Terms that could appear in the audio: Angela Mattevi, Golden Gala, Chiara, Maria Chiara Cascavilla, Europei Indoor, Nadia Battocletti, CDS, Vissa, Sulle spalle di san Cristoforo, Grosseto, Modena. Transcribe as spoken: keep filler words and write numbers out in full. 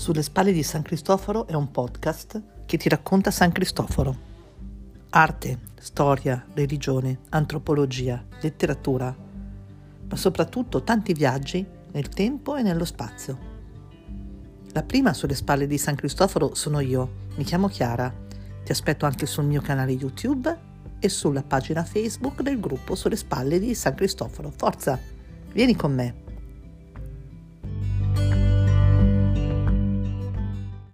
Sulle spalle di San Cristoforo è un podcast che ti racconta San Cristoforo. Arte, storia, religione, antropologia, letteratura, ma soprattutto tanti viaggi nel tempo e nello spazio. La prima sulle spalle di San Cristoforo sono io, mi chiamo Chiara. Ti aspetto anche sul mio canale YouTube e sulla pagina Facebook del gruppo Sulle spalle di San Cristoforo. Forza, vieni con me!